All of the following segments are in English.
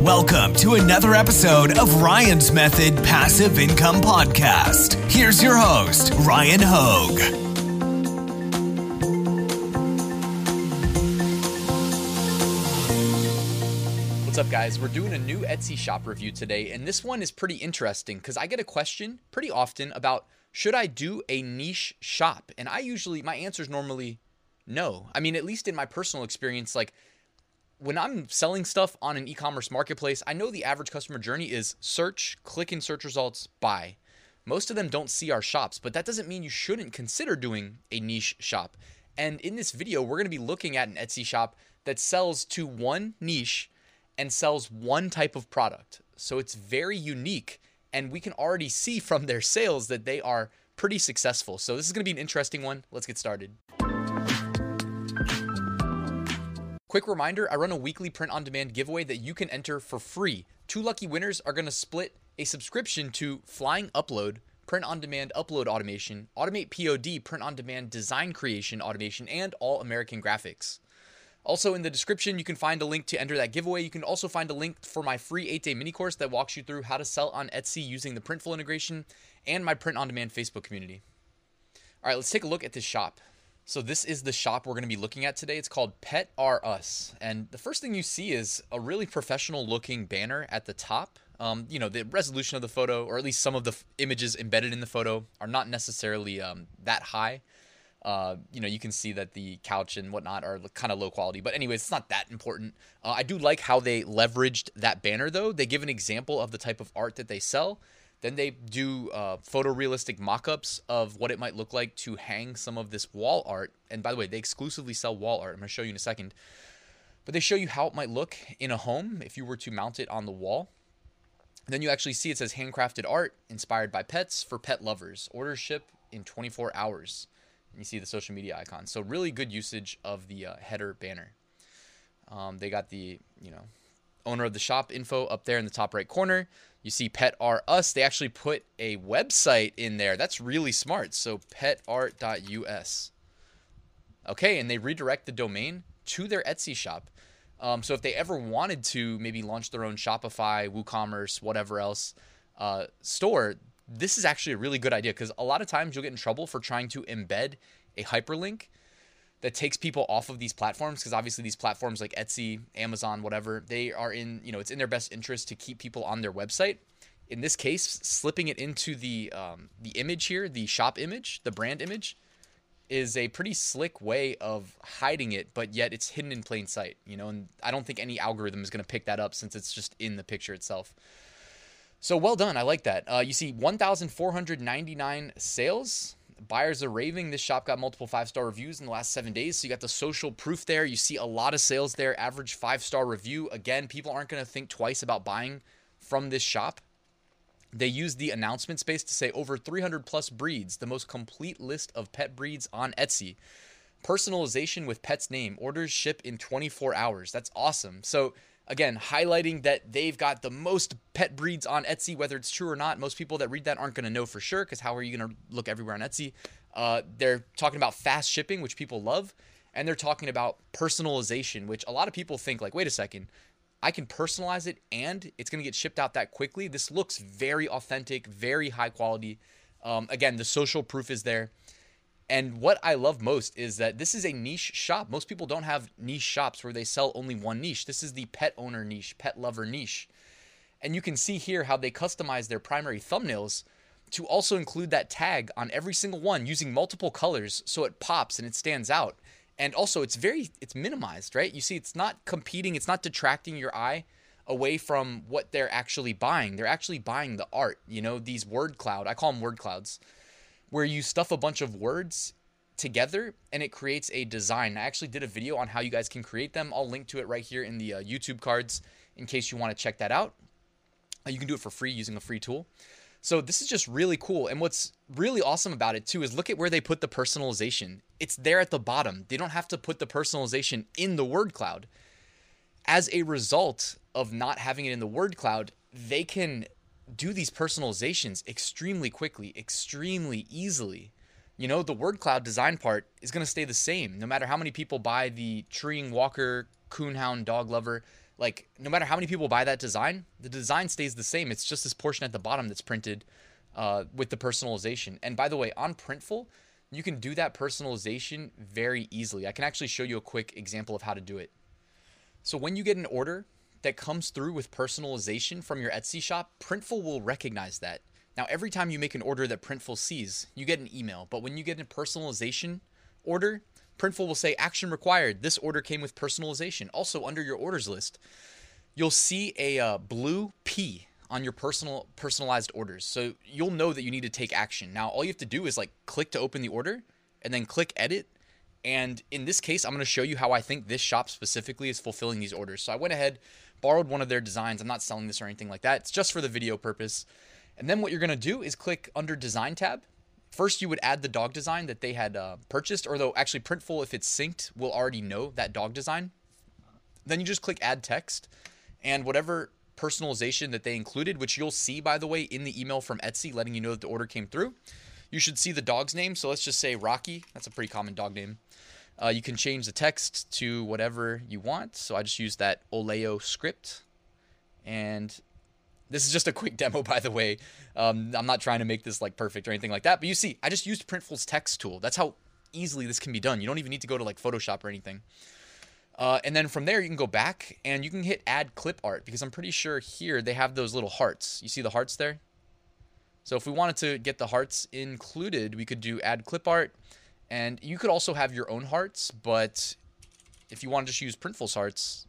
Welcome to another episode of Ryan's Method Passive Income Podcast. Here's your host, Ryan Hogue. What's up, guys? We're doing a new Etsy shop review today, and this one is pretty interesting because I get a question pretty often about, should I do a niche shop? And my answer is normally no. I mean, at least in my personal experience, when I'm selling stuff on an e-commerce marketplace, I know the average customer journey is search, click in search results, buy. Most of them don't see our shops, but that doesn't mean you shouldn't consider doing a niche shop. And in this video, we're going to be looking at an Etsy shop that sells to one niche and sells one type of product. So it's very unique, and we can already see from their sales that they are pretty successful. So this is going to be an interesting one. Let's get started. Quick reminder, I run a weekly print-on-demand giveaway that you can enter for free. Two lucky winners are going to split a subscription to Flying Upload, Print-on-Demand Upload Automation, Automate POD, Print-on-Demand Design Creation Automation, and All American Graphics. Also in the description, you can find a link to enter that giveaway. You can also find a link for my free 8-day mini course that walks you through how to sell on Etsy using the Printful integration and my print-on-demand Facebook community. All right, let's take a look at this shop. So this is the shop we're going to be looking at today. It's called Pet R Us. And the first thing you see is a really professional looking banner at the top. The resolution of the photo, or at least some of the images embedded in the photo, are not necessarily that high. You can see that the couch and whatnot are kind of low quality. But anyways, it's not that important. I do like how they leveraged that banner, though. They give an example of the type of art that they sell. Then they do photorealistic mock-ups of what it might look like to hang some of this wall art. And by the way, they exclusively sell wall art. I'm going to show you in a second. But they show you how it might look in a home if you were to mount it on the wall. And then you actually see it says handcrafted art inspired by pets for pet lovers. Orders ship in 24 hours. And you see the social media icon. So really good usage of the header banner. They got the, owner of the shop info up there in the top right corner. You see Pet R Us. They actually put a website in there. That's really smart. So PetArt.us. Okay, and they redirect the domain to their Etsy shop. So if they ever wanted to maybe launch their own Shopify, WooCommerce, whatever else store, this is actually a really good idea, because a lot of times you'll get in trouble for trying to embed a hyperlink that takes people off of these platforms, because obviously these platforms like Etsy, Amazon, whatever, they are in, it's in their best interest to keep people on their website. In this case, slipping it into the image here, the shop image, the brand image, is a pretty slick way of hiding it, but yet it's hidden in plain sight, and I don't think any algorithm is going to pick that up since it's just in the picture itself. So well done. I like that. You see 1,499 sales. Buyers are raving. This shop got multiple 5-star reviews in the last 7 days. So you got the social proof there. You see a lot of sales there. Average 5-star review. Again, people aren't going to think twice about buying from this shop. They use the announcement space to say over 300 plus breeds, the most complete list of pet breeds on Etsy. Personalization with pet's name. Orders ship in 24 hours. That's awesome. So again, highlighting that they've got the most pet breeds on Etsy, whether it's true or not. Most people that read that aren't going to know for sure, because how are you going to look everywhere on Etsy? They're talking about fast shipping, which people love, and they're talking about personalization, which a lot of people think like, wait a second, I can personalize it and it's going to get shipped out that quickly. This looks very authentic, very high quality. Again, the social proof is there. And what I love most is that this is a niche shop. Most people don't have niche shops where they sell only one niche. This is the pet owner niche, pet lover niche. And you can see here how they customize their primary thumbnails to also include that tag on every single one using multiple colors, so it pops and it stands out. And also it's minimized, right? You see, it's not competing. It's not detracting your eye away from what they're actually buying. They're actually buying the art, these word cloud. I call them word clouds, where you stuff a bunch of words together and it creates a design. I actually did a video on how you guys can create them. I'll link to it right here in the YouTube cards in case you want to check that out. You can do it for free using a free tool. So this is just really cool. And what's really awesome about it too is look at where they put the personalization. It's there at the bottom. They don't have to put the personalization in the word cloud. As a result of not having it in the word cloud, they can do these personalizations extremely quickly, extremely easily. You know, the word cloud design part is going to stay the same no matter how many people buy the treeing walker, coonhound, dog lover. Like, no matter how many people buy that design, the design stays the same. It's just this portion at the bottom that's printed with the personalization. And by the way, on Printful, you can do that personalization very easily. I can actually show you a quick example of how to do it. So when you get an order that comes through with personalization from your Etsy shop, Printful will recognize that. Now, every time you make an order that Printful sees, you get an email. But when you get a personalization order, Printful will say action required. This order came with personalization. Also, under your orders list, you'll see a blue P on your personalized orders. So you'll know that you need to take action. Now, all you have to do is like click to open the order and then click edit. And in this case, I'm going to show you how I think this shop specifically is fulfilling these orders. So I went ahead, borrowed one of their designs. I'm not selling this or anything like that. It's just for the video purpose. And then what you're going to do is click under design tab. First, you would add the dog design that they had purchased, or though actually Printful, if it's synced, will already know that dog design. Then you just click add text and whatever personalization that they included, which you'll see, by the way, in the email from Etsy letting you know that the order came through. You should see the dog's name. So let's just say Rocky. That's a pretty common dog name. You can change the text to whatever you want. So I just use that Oleo script. And this is just a quick demo, by the way. I'm not trying to make this like perfect or anything like that, but you see, I just used Printful's text tool. That's how easily this can be done. You don't even need to go to like Photoshop or anything. And then from there, you can go back and you can hit add clip art because I'm pretty sure here they have those little hearts. You see the hearts there? So if we wanted to get the hearts included, we could do add clip art, and you could also have your own hearts, but if you want to just use Printful's hearts,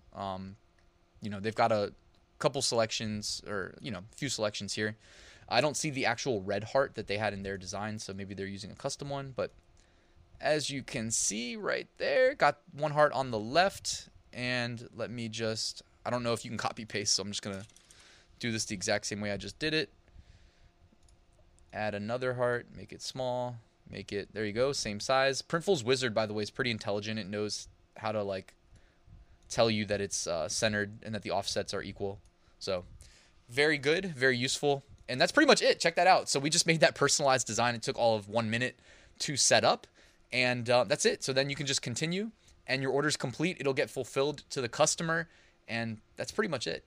you know, they've got a couple selections or, you know, few selections here. I don't see the actual red heart that they had in their design, so maybe they're using a custom one, but as you can see right there, got one heart on the left, and let me just, I don't know if you can copy paste, so I'm just going to do this the exact same way I just did it. Add another heart, make it small, make it, there you go, same size. Printful's wizard, by the way, is pretty intelligent. It knows how to like tell you that it's centered and that the offsets are equal. So very good, very useful. And that's pretty much it. Check that out. So we just made that personalized design. It took all of 1 minute to set up, and that's it. So then you can just continue and your order's complete. It'll get fulfilled to the customer, and that's pretty much it.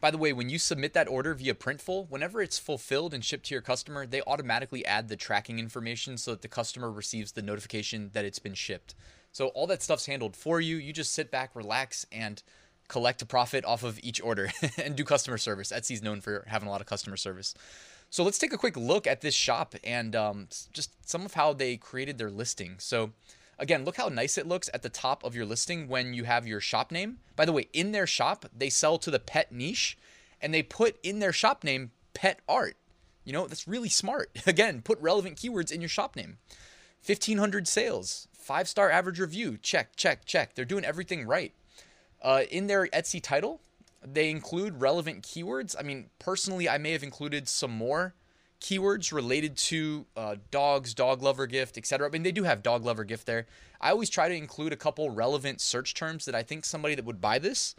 By the way, when you submit that order via Printful, whenever it's fulfilled and shipped to your customer, they automatically add the tracking information so that the customer receives the notification that it's been shipped. So all that stuff's handled for you. You just sit back, relax, and collect a profit off of each order and do customer service. Etsy's known for having a lot of customer service. So let's take a quick look at this shop and just some of how they created their listing. So again, look how nice it looks at the top of your listing when you have your shop name. By the way, in their shop, they sell to the pet niche, and they put in their shop name, pet art. You know, that's really smart. Again, put relevant keywords in your shop name. 1,500 sales, 5-star average review, check, check, check. They're doing everything right. In their Etsy title, they include relevant keywords. I mean, personally, I may have included some more keywords related to dogs, dog lover gift, etc. I mean, they do have dog lover gift there. I always try to include a couple relevant search terms that I think somebody that would buy this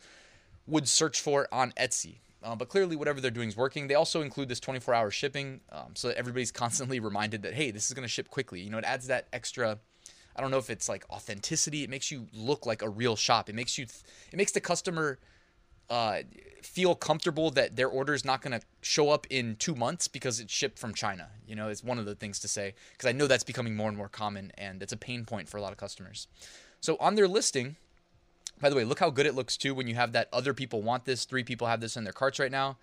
would search for on Etsy. But clearly, whatever they're doing is working. They also include this 24-hour shipping, so that everybody's constantly reminded that, hey, this is going to ship quickly. You know, it adds that extra, I don't know if it's like authenticity. It makes you look like a real shop. It makes you, it makes the customer feel comfortable that their order is not going to show up in 2 months because it's shipped from China. You know, it's one of the things to say, because I know that's becoming more and more common, and it's a pain point for a lot of customers. So on their listing, by the way, look how good it looks too when you have that other people want this, 3 people have this in their carts right now.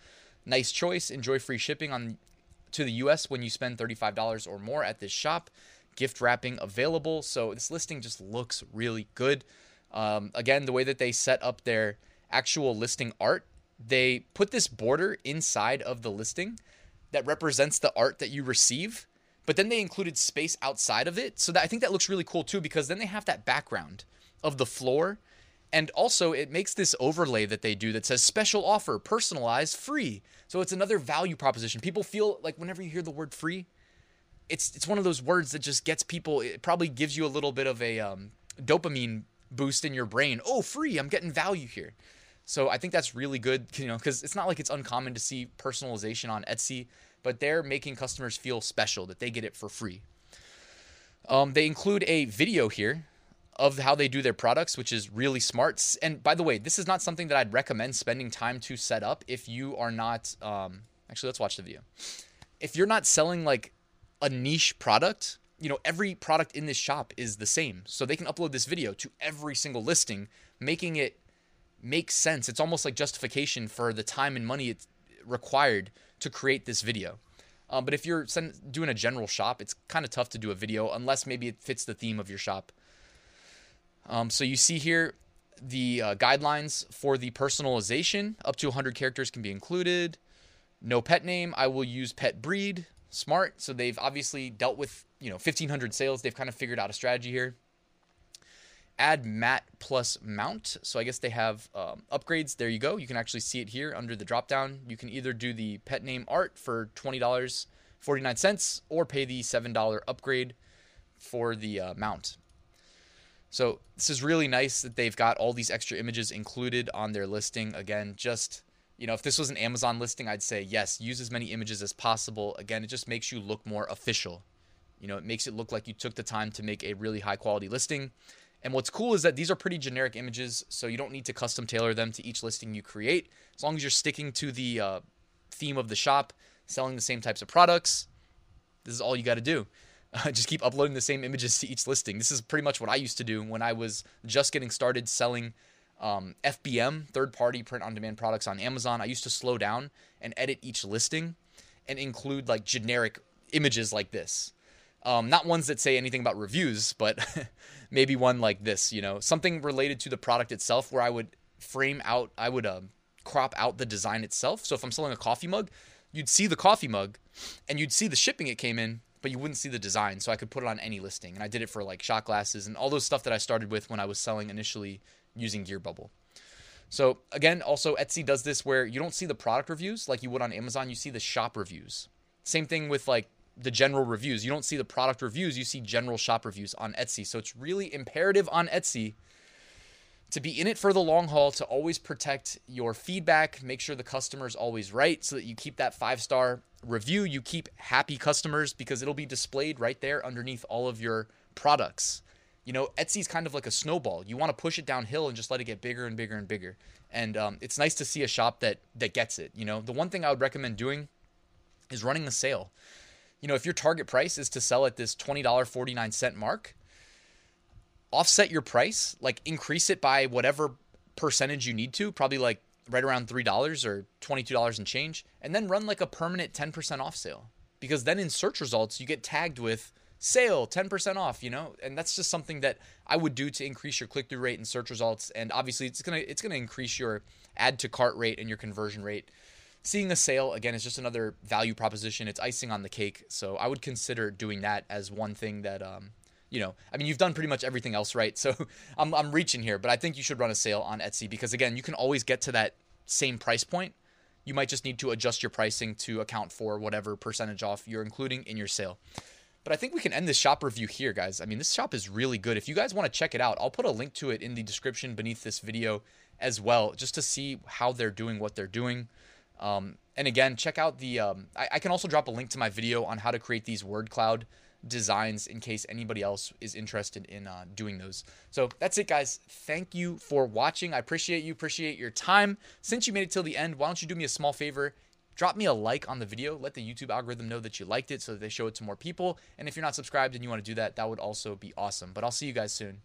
Nice choice. Enjoy free shipping on to the US when you spend $35 or more at this shop. Gift wrapping available. So this listing just looks really good. Again, the way that they set up their actual listing art, they put this border inside of the listing that represents the art that you receive, but then they included space outside of it. So that, I think that looks really cool too, because then they have that background of the floor And also it makes this overlay that they do that says special offer, personalized, free. So it's another value proposition. People feel like whenever you hear the word free, it's one of those words that just gets people, it probably gives you a little bit of a dopamine boost in your brain. Oh, free, I'm getting value here. So I think that's really good, you know, because it's not like it's uncommon to see personalization on Etsy, but they're making customers feel special that they get it for free. They include a video here of how they do their products, which is really smart. And by the way, this is not something that I'd recommend spending time to set up if you are not, actually, let's watch the video. If you're not selling like a niche product, you know, every product in this shop is the same. So they can upload this video to every single listing, making it make sense. It's almost like justification for the time and money it's required to create this video. But if you're doing a general shop, it's kind of tough to do a video unless maybe it fits the theme of your shop. So you see here the guidelines for the personalization. Up to 100 characters can be included. No pet name. I will use pet breed. Smart. So they've obviously dealt with, you know, 1,500 sales. They've kind of figured out a strategy here. Add mat plus mount. So I guess they have upgrades. There you go. You can actually see it here under the drop down. You can either do the pet name art for $20.49 or pay the $7 upgrade for the mount. So this is really nice that they've got all these extra images included on their listing. Again, just, you know, if this was an Amazon listing, I'd say, yes, use as many images as possible. Again, it just makes you look more official. You know, it makes it look like you took the time to make a really high quality listing. And what's cool is that these are pretty generic images, so you don't need to custom tailor them to each listing you create. As long as you're sticking to the theme of the shop, selling the same types of products, this is all you got to do. Just keep uploading the same images to each listing. This is pretty much what I used to do when I was just getting started selling FBM, third-party print-on-demand products on Amazon. I used to slow down and edit each listing and include like generic images like this. Not ones that say anything about reviews, but maybe one like this, you know, something related to the product itself where I would frame out, I would crop out the design itself. So if I'm selling a coffee mug, you'd see the coffee mug and you'd see the shipping it came in, but you wouldn't see the design. So I could put it on any listing. And I did it for like shot glasses and all those stuff that I started with when I was selling initially using Gearbubble. So again, also Etsy does this where you don't see the product reviews like you would on Amazon. You see the shop reviews. Same thing with like the general reviews. You don't see the product reviews. You see general shop reviews on Etsy. So it's really imperative on Etsy to be in it for the long haul, to always protect your feedback, make sure the customer's always right so that you keep that 5-star review, you keep happy customers because it'll be displayed right there underneath all of your products. You know, Etsy's kind of like a snowball. You want to push it downhill and just let it get bigger and bigger and bigger. And it's nice to see a shop that gets it. You know, the one thing I would recommend doing is running a sale. You know, if your target price is to sell at this $20.49 mark, offset your price, like increase it by whatever percentage you need to, probably like right around $3 or $22 and change, and then run like a permanent 10% off sale, because then in search results, you get tagged with sale 10% off, you know, and that's just something that I would do to increase your click-through rate in search results. And obviously it's going to increase your add to cart rate and your conversion rate. Seeing a sale, again, is just another value proposition. It's icing on the cake. So I would consider doing that as one thing that, you know, I mean, you've done pretty much everything else, right? So I'm reaching here, but I think you should run a sale on Etsy because, again, you can always get to that same price point. You might just need to adjust your pricing to account for whatever percentage off you're including in your sale. But I think we can end this shop review here, guys. I mean, this shop is really good. If you guys want to check it out, I'll put a link to it in the description beneath this video as well, just to see how they're doing what they're doing. And again, check out the, I can also drop a link to my video on how to create these word cloud designs in case anybody else is interested in doing those. So that's it, guys. Thank you for watching. I appreciate you. Appreciate your time. Since you made it till the end, why don't you do me a small favor? Drop me a like on the video. Let the YouTube algorithm know that you liked it so that they show it to more people. And if you're not subscribed and you want to do that, that would also be awesome. But I'll see you guys soon.